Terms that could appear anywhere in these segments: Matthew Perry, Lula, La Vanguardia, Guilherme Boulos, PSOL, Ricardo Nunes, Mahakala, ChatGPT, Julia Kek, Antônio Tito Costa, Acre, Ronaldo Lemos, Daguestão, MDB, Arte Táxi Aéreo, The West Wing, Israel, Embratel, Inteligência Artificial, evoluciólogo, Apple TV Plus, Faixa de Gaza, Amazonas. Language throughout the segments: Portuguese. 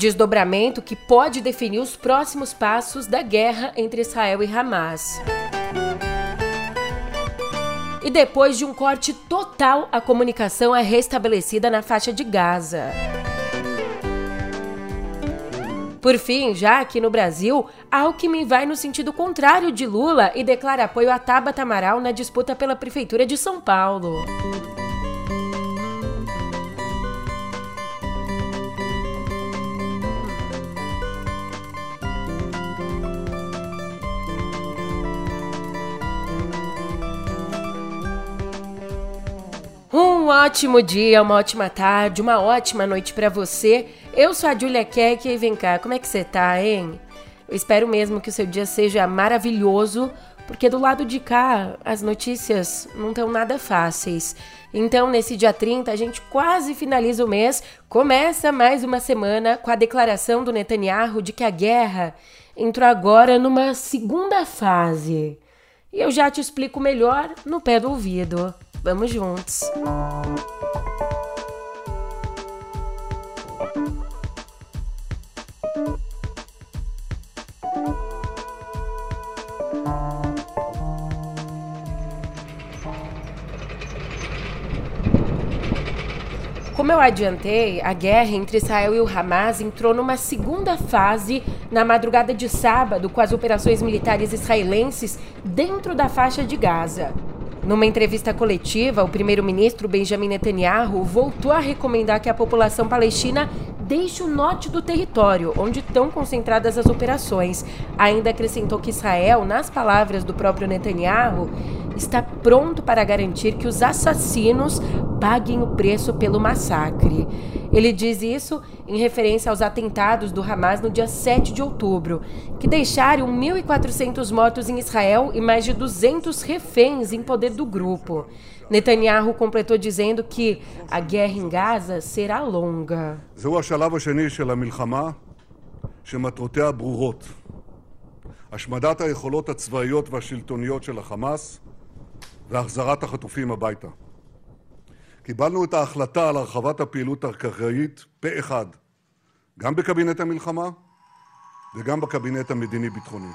desdobramento que pode definir os próximos passos da guerra entre Israel e Hamas. E depois de um corte total, a comunicação é restabelecida na faixa de Gaza. Por fim, já aqui no Brasil, Alckmin vai no sentido contrário de Lula e declara apoio a Tabata Amaral na disputa pela Prefeitura de São Paulo. Um ótimo dia, uma ótima tarde, uma ótima noite pra você. Eu sou a Julia Kek e vem cá, como é que você tá, hein? Eu espero mesmo que o seu dia seja maravilhoso, porque do lado de cá as notícias não estão nada fáceis. Então, nesse dia 30, a gente quase finaliza o mês, começa mais uma semana com a declaração do Netanyahu de que a guerra entrou agora numa segunda fase. E eu já te explico melhor no pé do ouvido. Vamos juntos. Como eu adiantei, a guerra entre Israel e o Hamas entrou numa segunda fase na madrugada de sábado com as operações militares israelenses dentro da faixa de Gaza. Numa entrevista coletiva, o primeiro-ministro Benjamin Netanyahu voltou a recomendar que a população palestina deixe o norte do território, onde estão concentradas as operações. Ainda acrescentou que Israel, nas palavras do próprio Netanyahu, está pronto para garantir que os assassinos paguem o preço pelo massacre. Ele diz isso em referência aos atentados do Hamas no dia 7 de outubro, que deixaram 1.400 mortos em Israel e mais de 200 reféns em poder do grupo. Netanyahu completou dizendo que a guerra em Gaza será longa. והחזרת החטופים הביתה. קיבלנו את ההחלטה על הרחבת הפעילות הקרקעית פה אחד, גם בקבינט המלחמה וגם בקבינט המדיני-ביטחוני.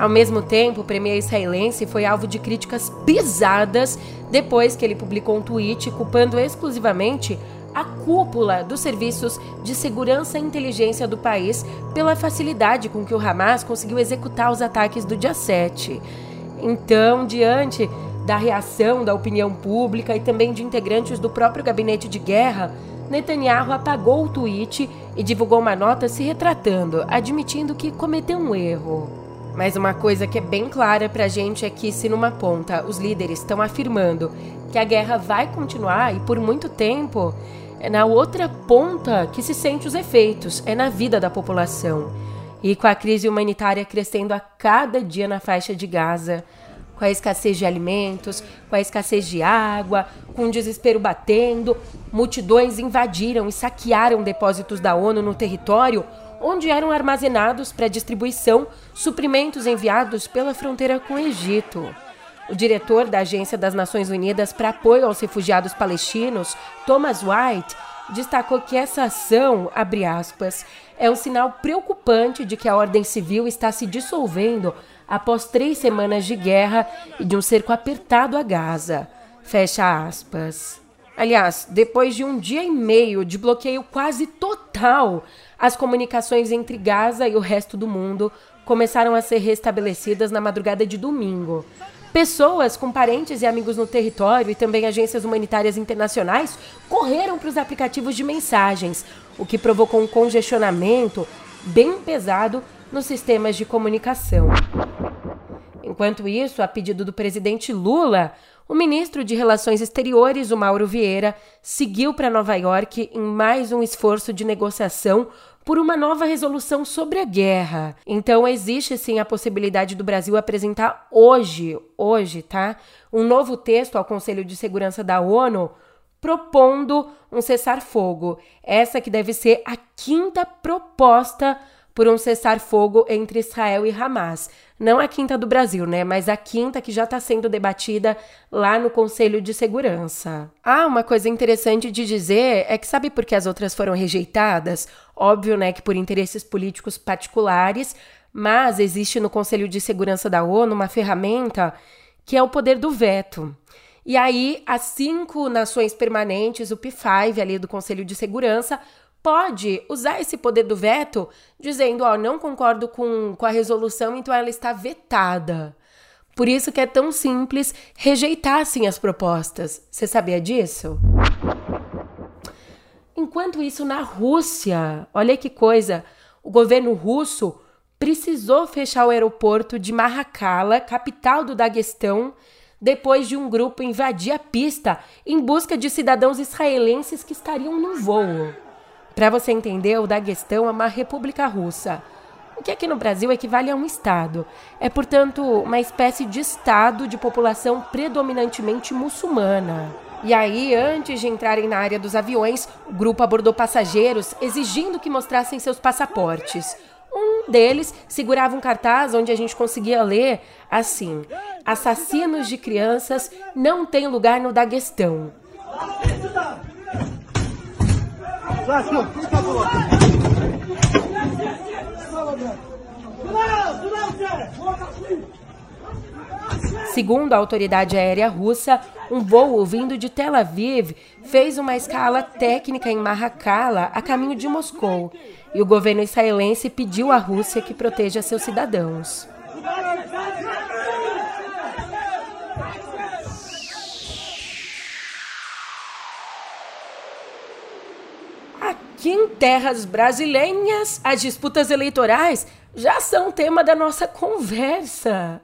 Ao mesmo tempo, o premier israelense foi alvo de críticas pesadas depois que ele publicou um tweet culpando exclusivamente a cúpula dos serviços de segurança e inteligência do país pela facilidade com que o Hamas conseguiu executar os ataques do dia 7. Então, diante da reação da opinião pública e também de integrantes do próprio gabinete de guerra, Netanyahu apagou o tweet e divulgou uma nota se retratando, admitindo que cometeu um erro. Mas uma coisa que é bem clara pra gente é que, se numa ponta os líderes estão afirmando que a guerra vai continuar e por muito tempo, é na outra ponta que se sente os efeitos, é na vida da população. E com a crise humanitária crescendo a cada dia na faixa de Gaza, com a escassez de alimentos, com a escassez de água, com o desespero batendo, multidões invadiram e saquearam depósitos da ONU no território onde eram armazenados para distribuição suprimentos enviados pela fronteira com o Egito. O diretor da Agência das Nações Unidas para Apoio aos Refugiados Palestinos, Thomas White, destacou que essa ação, abre aspas, é um sinal preocupante de que a ordem civil está se dissolvendo após 3 semanas de guerra e de um cerco apertado a Gaza. Fecha aspas. Aliás, depois de 1,5 dias de bloqueio quase total, as comunicações entre Gaza e o resto do mundo começaram a ser restabelecidas na madrugada de domingo. Pessoas com parentes e amigos no território e também agências humanitárias internacionais correram para os aplicativos de mensagens, o que provocou um congestionamento bem pesado nos sistemas de comunicação. Enquanto isso, a pedido do presidente Lula, o ministro de Relações Exteriores, o Mauro Vieira, seguiu para Nova York em mais um esforço de negociação por uma nova resolução sobre a guerra. Então, existe sim a possibilidade do Brasil apresentar hoje, tá? Um novo texto ao Conselho de Segurança da ONU propondo um cessar-fogo. Essa que deve ser a 5ª proposta por um cessar-fogo entre Israel e Hamas. Não a quinta do Brasil, né? Mas a quinta que já está sendo debatida lá no Conselho de Segurança. Ah, uma coisa interessante de dizer é que sabe por que as outras foram rejeitadas? Óbvio, né, que por interesses políticos particulares, mas existe no Conselho de Segurança da ONU uma ferramenta que é o poder do veto. E aí, as 5 nações permanentes, o P5 ali do Conselho de Segurança, pode usar esse poder do veto dizendo, ó, não concordo com a resolução, então ela está vetada. Por isso que é tão simples rejeitar, sim, as propostas. Você sabia disso? Enquanto isso, na Rússia, olha que coisa, o governo russo precisou fechar o aeroporto de Mahakala, capital do Daguestão, depois de um grupo invadir a pista em busca de cidadãos israelenses que estariam no voo. Para você entender, o Daguestão é uma república russa. O que aqui no Brasil equivale a um estado. É, portanto, uma espécie de estado de população predominantemente muçulmana. E aí, antes de entrarem na área dos aviões, o grupo abordou passageiros exigindo que mostrassem seus passaportes. Um deles segurava um cartaz onde a gente conseguia ler assim: assassinos de crianças não têm lugar no Daguestão. Segundo a autoridade aérea russa, um voo vindo de Tel Aviv fez uma escala técnica em Mahakala, a caminho de Moscou, e o governo israelense pediu à Rússia que proteja seus cidadãos. Aqui em terras brasileiras, as disputas eleitorais já são tema da nossa conversa.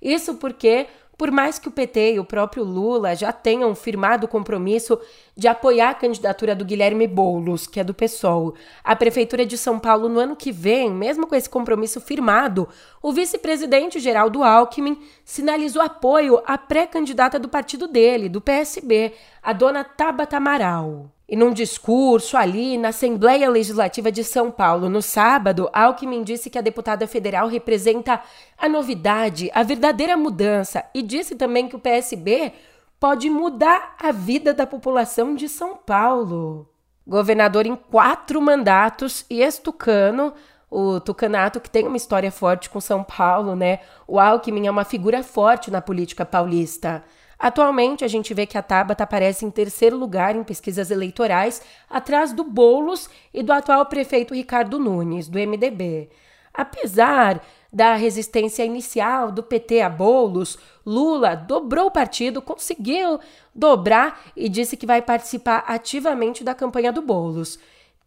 Isso porque, por mais que o PT e o próprio Lula já tenham firmado o compromisso de apoiar a candidatura do Guilherme Boulos, que é do PSOL, à Prefeitura de São Paulo no ano que vem, mesmo com esse compromisso firmado, o vice-presidente Geraldo Alckmin sinalizou apoio à pré-candidata do partido dele, do PSB, a dona Tabata Amaral. E num discurso ali na Assembleia Legislativa de São Paulo, no sábado, Alckmin disse que a deputada federal representa a novidade, a verdadeira mudança, e disse também que o PSB pode mudar a vida da população de São Paulo. Governador em 4 mandatos e ex-tucano, o tucanato que tem uma história forte com São Paulo, né? O Alckmin é uma figura forte na política paulista. Atualmente, a gente vê que a Tabata aparece em 3º lugar em pesquisas eleitorais, atrás do Boulos e do atual prefeito Ricardo Nunes, do MDB. Apesar da resistência inicial do PT a Boulos, Lula dobrou o partido, conseguiu dobrar e disse que vai participar ativamente da campanha do Boulos.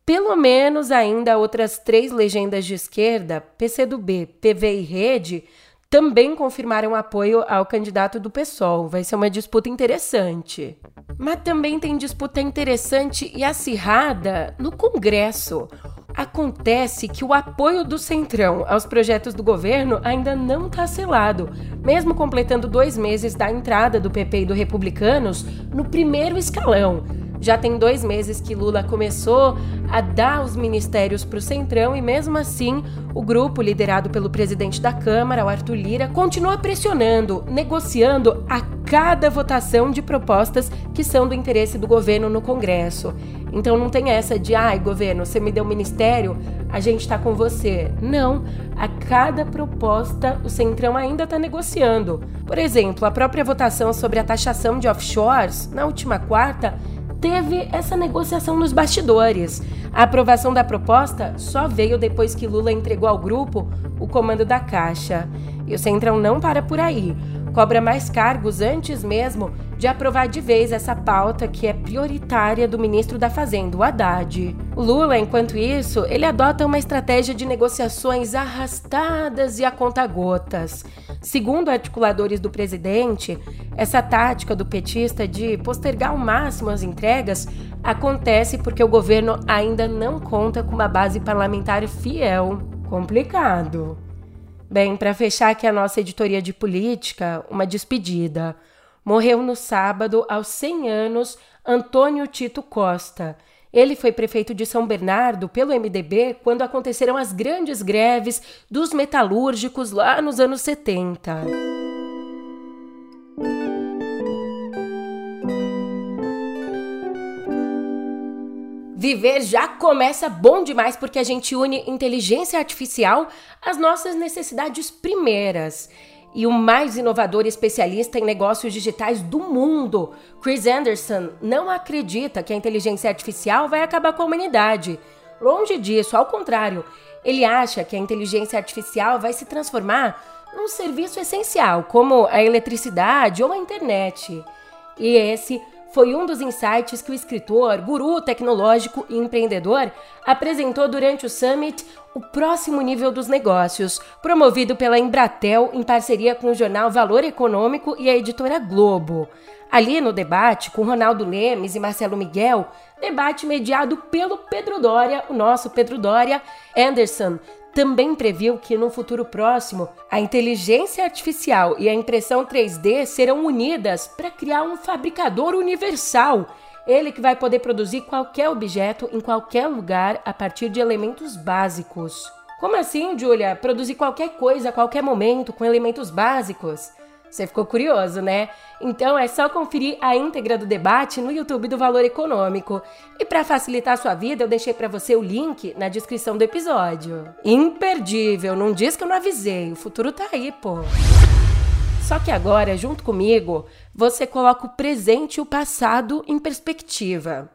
Pelo menos ainda outras 3 legendas de esquerda, PCdoB, PV e Rede, também confirmaram apoio ao candidato do PSOL. Vai ser uma disputa interessante. Mas também tem disputa interessante e acirrada no Congresso. Acontece que o apoio do Centrão aos projetos do governo ainda não está selado, mesmo completando 2 meses da entrada do PP e do Republicanos no primeiro escalão. Já tem 2 meses que Lula começou a dar os ministérios para o Centrão e, mesmo assim, o grupo liderado pelo presidente da Câmara, o Arthur Lira, continua pressionando, negociando a cada votação de propostas que são do interesse do governo no Congresso. Então não tem essa de, ai, governo, você me deu o ministério, a gente está com você. Não, a cada proposta o Centrão ainda está negociando. Por exemplo, a própria votação sobre a taxação de offshores, na última quarta, teve essa negociação nos bastidores. A aprovação da proposta só veio depois que Lula entregou ao grupo o comando da Caixa. E o Centrão não para por aí. Cobra mais cargos antes mesmo de aprovar de vez essa pauta que é prioritária do ministro da Fazenda, o Haddad. O Lula, enquanto isso, ele adota uma estratégia de negociações arrastadas e a conta-gotas. Segundo articuladores do presidente, essa tática do petista de postergar ao máximo as entregas acontece porque o governo ainda não conta com uma base parlamentar fiel. Complicado. Bem, para fechar aqui a nossa editoria de política, uma despedida. Morreu no sábado, aos 100 anos, Antônio Tito Costa, Ele foi prefeito de São Bernardo pelo MDB quando aconteceram as grandes greves dos metalúrgicos lá nos anos 70. Viver já começa bom demais porque a gente une inteligência artificial às nossas necessidades primeiras. E o mais inovador especialista em negócios digitais do mundo, Chris Anderson, não acredita que a inteligência artificial vai acabar com a humanidade. Longe disso, ao contrário, ele acha que a inteligência artificial vai se transformar num serviço essencial, como a eletricidade ou a internet. E esse foi um dos insights que o escritor, guru tecnológico e empreendedor apresentou durante o Summit O Próximo Nível dos Negócios, promovido pela Embratel em parceria com o jornal Valor Econômico e a Editora Globo. Ali no debate, com Ronaldo Lemos e Marcelo Miguel, debate mediado pelo Pedro Dória, o nosso Pedro Dória, Anderson também previu que no futuro próximo, a inteligência artificial e a impressão 3D serão unidas para criar um fabricador universal. Ele que vai poder produzir qualquer objeto em qualquer lugar a partir de elementos básicos. Como assim, Julia? Produzir qualquer coisa a qualquer momento com elementos básicos? Você ficou curioso, né? Então é só conferir a íntegra do debate no YouTube do Valor Econômico. E para facilitar a sua vida, eu deixei para você o link na descrição do episódio. Imperdível, não diz que eu não avisei, o futuro tá aí, pô. Só que agora, junto comigo, você coloca o presente e o passado em perspectiva.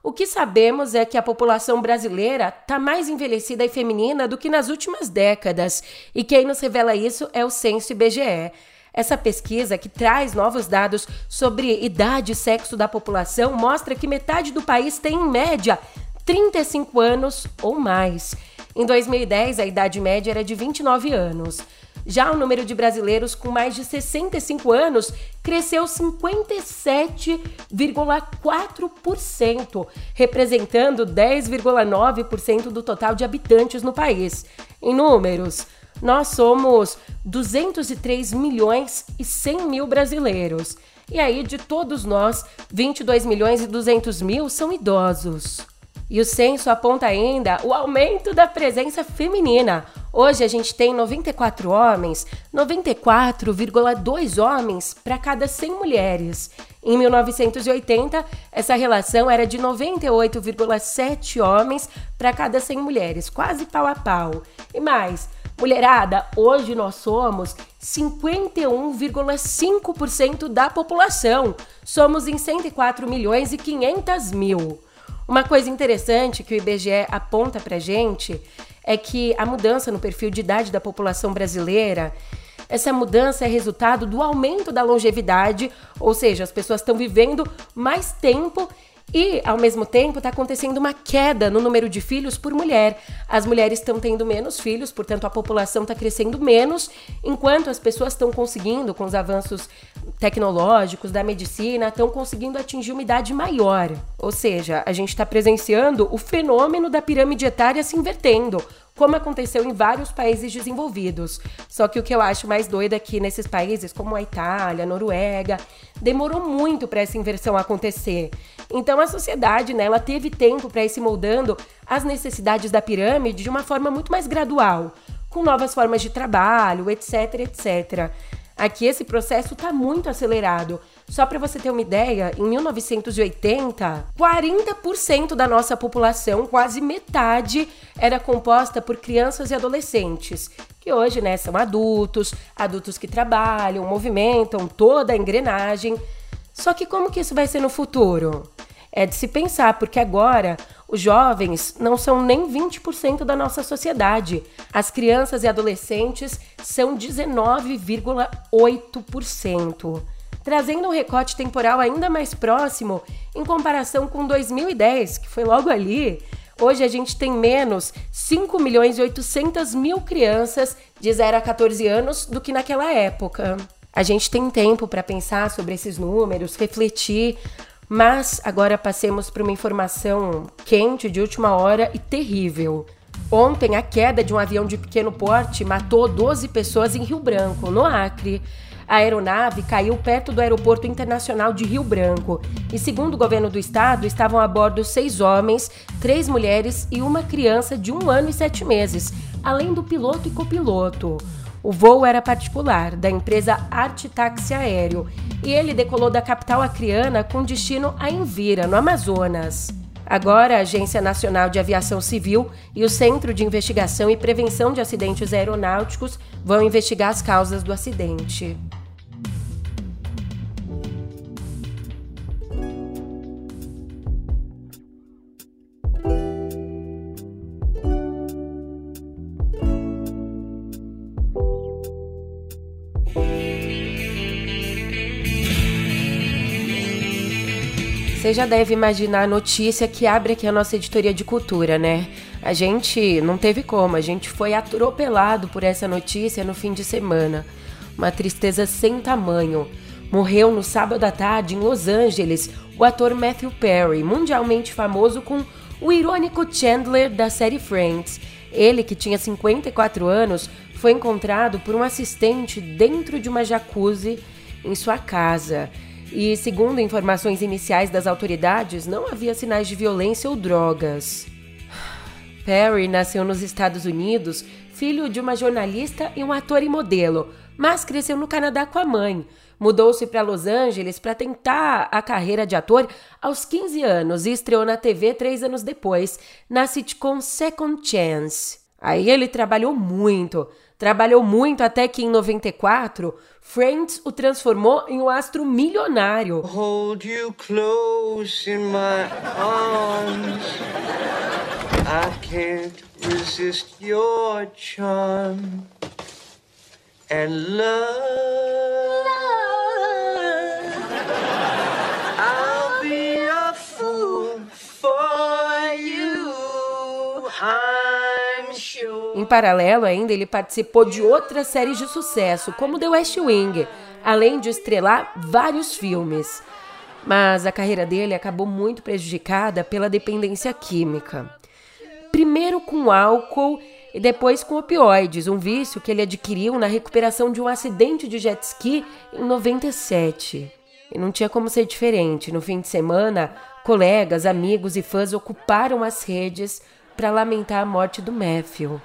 O que sabemos é que a população brasileira está mais envelhecida e feminina do que nas últimas décadas. E quem nos revela isso é o Censo IBGE. Essa pesquisa, que traz novos dados sobre idade e sexo da população, mostra que metade do país tem, em média, 35 anos ou mais. Em 2010, a idade média era de 29 anos. Já o número de brasileiros com mais de 65 anos cresceu 57,4%, representando 10,9% do total de habitantes no país. Em números, nós somos 203.100.000 brasileiros. E aí, de todos nós, 22.200.000 são idosos. E o censo aponta ainda o aumento da presença feminina. Hoje a gente tem 94 homens, 94,2 homens para cada 100 mulheres. Em 1980, essa relação era de 98,7 homens para cada 100 mulheres, quase pau a pau. E mais, mulherada, hoje nós somos 51,5% da população. Somos em 104.500.000. Uma coisa interessante que o IBGE aponta pra gente é que a mudança no perfil de idade da população brasileira, essa mudança é resultado do aumento da longevidade, ou seja, as pessoas estão vivendo mais tempo e, ao mesmo tempo, está acontecendo uma queda no número de filhos por mulher. As mulheres estão tendo menos filhos, portanto, a população está crescendo menos, enquanto as pessoas estão conseguindo, com os avanços tecnológicos, da medicina, estão conseguindo atingir uma idade maior. Ou seja, a gente está presenciando o fenômeno da pirâmide etária se invertendo, como aconteceu em vários países desenvolvidos. Só que o que eu acho mais doido é que nesses países, como a Itália, a Noruega, demorou muito para essa inversão acontecer. Então a sociedade, né, ela teve tempo para ir se moldando às necessidades da pirâmide de uma forma muito mais gradual, com novas formas de trabalho, etc, etc. Aqui esse processo está muito acelerado. Só para você ter uma ideia, em 1980, 40% da nossa população, quase metade, era composta por crianças e adolescentes, que hoje, né, são adultos, adultos que trabalham, movimentam toda a engrenagem. Só que como que isso vai ser no futuro? É de se pensar, porque agora os jovens não são nem 20% da nossa sociedade. As crianças e adolescentes são 19,8%. Trazendo um recorte temporal ainda mais próximo, em comparação com 2010, que foi logo ali, hoje a gente tem menos 5.800.000 crianças de 0 a 14 anos do que naquela época. A gente tem tempo para pensar sobre esses números, refletir, mas agora passemos para uma informação quente, de última hora e terrível. Ontem, a queda de um avião de pequeno porte matou 12 pessoas em Rio Branco, no Acre. A aeronave caiu perto do Aeroporto Internacional de Rio Branco e, segundo o governo do estado, estavam a bordo 6 homens, 3 mulheres e uma criança de 1 ano e 7 meses, além do piloto e copiloto. O voo era particular, da empresa Arte Táxi Aéreo, e ele decolou da capital acreana com destino a Envira, no Amazonas. Agora, a Agência Nacional de Aviação Civil e o Centro de Investigação e Prevenção de Acidentes Aeronáuticos vão investigar as causas do acidente. Você já deve imaginar a notícia que abre aqui a nossa editoria de cultura, né? A gente não teve como, a gente foi atropelado por essa notícia no fim de semana. Uma tristeza sem tamanho. Morreu no sábado à tarde, em Los Angeles, o ator Matthew Perry, mundialmente famoso com o irônico Chandler da série Friends. Ele, que tinha 54 anos, foi encontrado por um assistente dentro de uma jacuzzi em sua casa. E, segundo informações iniciais das autoridades, não havia sinais de violência ou drogas. Perry nasceu nos Estados Unidos, filho de uma jornalista e um ator e modelo, mas cresceu no Canadá com a mãe. Mudou-se para Los Angeles para tentar a carreira de ator aos 15 anos e estreou na TV 3 anos depois, na sitcom Second Chance. Aí ele trabalhou muito até que em 94, Friends o transformou em um astro milionário. Hold you close in my arms. I can't resist your charm. And love. I'll be a fool for you. Em paralelo ainda, ele participou de outras séries de sucesso, como The West Wing, além de estrelar vários filmes. Mas a carreira dele acabou muito prejudicada pela dependência química. Primeiro com álcool e depois com opioides, um vício que ele adquiriu na recuperação de um acidente de jet ski em 97. E não tinha como ser diferente. No fim de semana, colegas, amigos e fãs ocuparam as redes para lamentar a morte do Matthew.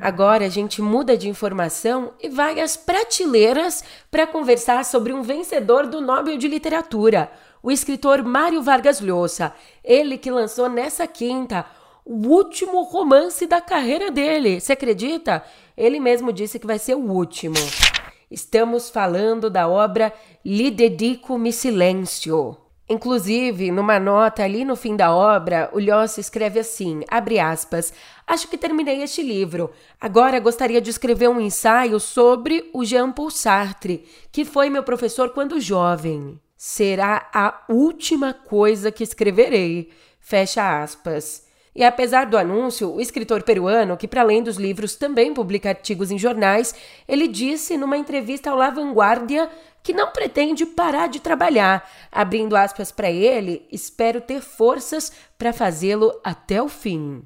Agora a gente muda de informação e vai às prateleiras para conversar sobre um vencedor do Nobel de Literatura, o escritor Mário Vargas Llosa. Ele que lançou nessa quinta o último romance da carreira dele. Você acredita? Ele mesmo disse que vai ser o último. Estamos falando da obra Lhe Dedico-me Silêncio. Inclusive, numa nota ali no fim da obra, o Llosa escreve assim, abre aspas, acho que terminei este livro. Agora gostaria de escrever um ensaio sobre o Jean-Paul Sartre, que foi meu professor quando jovem. Será a última coisa que escreverei. Fecha aspas. E apesar do anúncio, o escritor peruano, que para além dos livros também publica artigos em jornais, ele disse numa entrevista ao La Vanguardia que não pretende parar de trabalhar. Abrindo aspas para ele, espero ter forças para fazê-lo até o fim.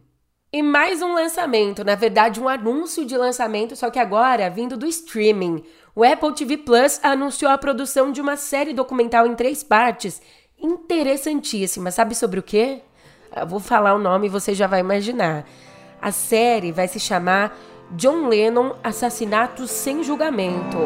E mais um lançamento, na verdade um anúncio de lançamento, só que agora vindo do streaming. O Apple TV Plus anunciou a produção de uma série documental em 3 partes, interessantíssima. Sabe sobre o quê? Eu vou falar o nome e você já vai imaginar. A série vai se chamar John Lennon, Assassinato Sem Julgamento.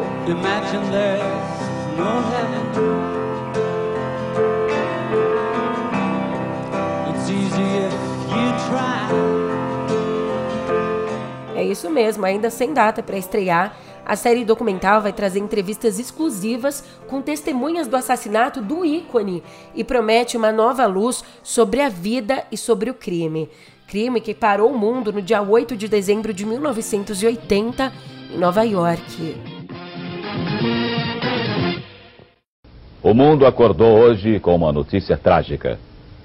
É isso mesmo, ainda sem data para estrear. A série documental vai trazer entrevistas exclusivas com testemunhas do assassinato do ícone e promete uma nova luz sobre a vida e sobre o crime. Crime que parou o mundo no dia 8 de dezembro de 1980, em Nova York. O mundo acordou hoje com uma notícia trágica.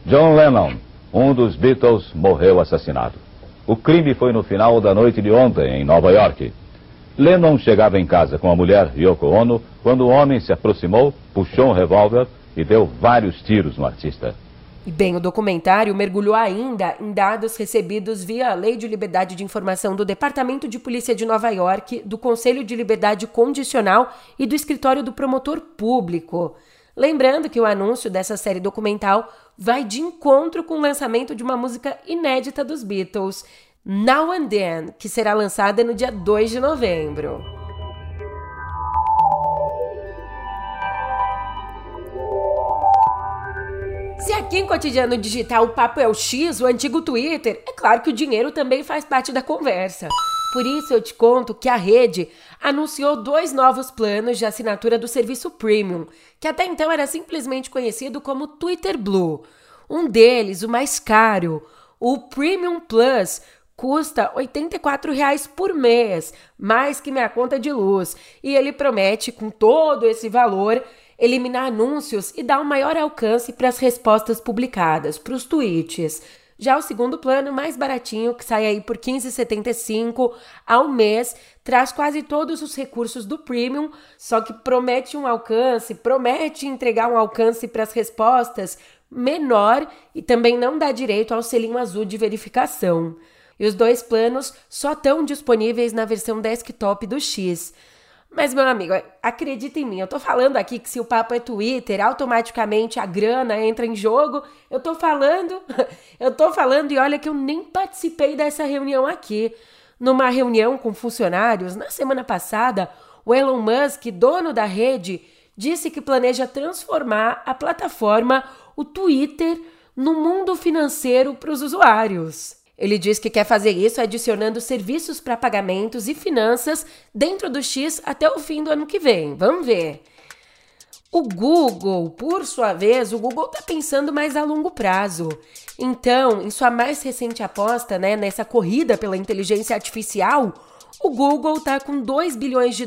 John Lennon, um dos Beatles, morreu assassinado. O crime foi no final da noite de ontem, em Nova York. Lennon chegava em casa com a mulher Yoko Ono quando o homem se aproximou, puxou um revólver e deu vários tiros no artista. E bem, o documentário mergulhou ainda em dados recebidos via a Lei de Liberdade de Informação do Departamento de Polícia de Nova York, do Conselho de Liberdade Condicional e do Escritório do Promotor Público. Lembrando que o anúncio dessa série documental vai de encontro com o lançamento de uma música inédita dos Beatles, Now and Then, que será lançada no dia 2 de novembro. Se aqui em Cotidiano Digital o papo é o X, o antigo Twitter, é claro que o dinheiro também faz parte da conversa. Por isso eu te conto que a rede anunciou 2 novos planos de assinatura do serviço Premium, que até então era simplesmente conhecido como Twitter Blue. Um deles, o mais caro, o Premium Plus, custa R$ 84,00 por mês, mais que minha conta de luz. E ele promete, com todo esse valor, eliminar anúncios e dar um maior alcance para as respostas publicadas, para os tweets. Já o segundo plano, mais baratinho, que sai aí por R$ 15,75 ao mês, traz quase todos os recursos do Premium, só que promete um alcance, promete entregar um alcance para as respostas menor e também não dá direito ao selinho azul de verificação. E os 2 planos só estão disponíveis na versão desktop do X. Mas, meu amigo, acredita em mim, eu tô falando aqui que se o papo é Twitter, automaticamente a grana entra em jogo. Eu tô falando e olha que eu nem participei dessa reunião aqui. Numa reunião com funcionários, na semana passada, o Elon Musk, dono da rede, disse que planeja transformar a plataforma, o Twitter, no mundo financeiro para os usuários. Ele diz que quer fazer isso adicionando serviços para pagamentos e finanças dentro do X até o fim do ano que vem. Vamos ver. O Google, por sua vez, o Google está pensando mais a longo prazo. Então, em sua mais recente aposta, nessa corrida pela inteligência artificial, o Google está com US$ 2 bilhões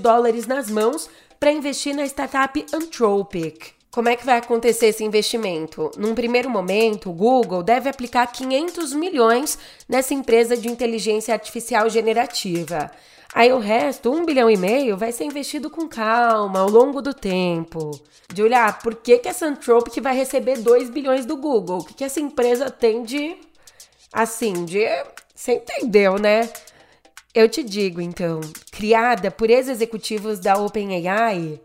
nas mãos para investir na startup Anthropic. Como é que vai acontecer esse investimento? Num primeiro momento, o Google deve aplicar 500 milhões nessa empresa de inteligência artificial generativa. Aí o resto, US$ 1,5 bilhão, vai ser investido com calma, ao longo do tempo. Julia, por que essa Anthropic vai receber 2 bilhões do Google? O que essa empresa tem de... Você entendeu, né? Eu te digo, então, criada por ex-executivos da OpenAI,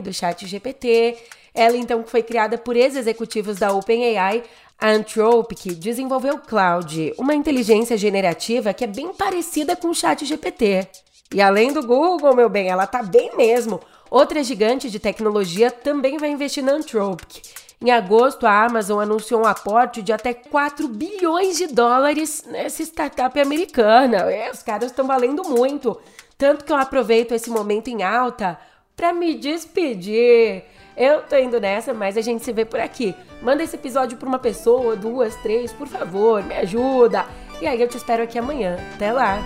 do ChatGPT, ela, então, foi criada por ex-executivos da OpenAI, a Anthropic desenvolveu Cloud, uma inteligência generativa que é bem parecida com o ChatGPT. E além do Google, meu bem, ela tá bem mesmo. Outra gigante de tecnologia também vai investir na Anthropic. Em agosto, a Amazon anunciou um aporte de até US$ 4 bilhões nessa startup americana. Os caras estão valendo muito. Tanto que eu aproveito esse momento em alta para me despedir. Eu tô indo nessa, mas a gente se vê por aqui. Manda esse episódio para uma pessoa, 2, 3, por favor, me ajuda. E aí eu te espero aqui amanhã. Até lá!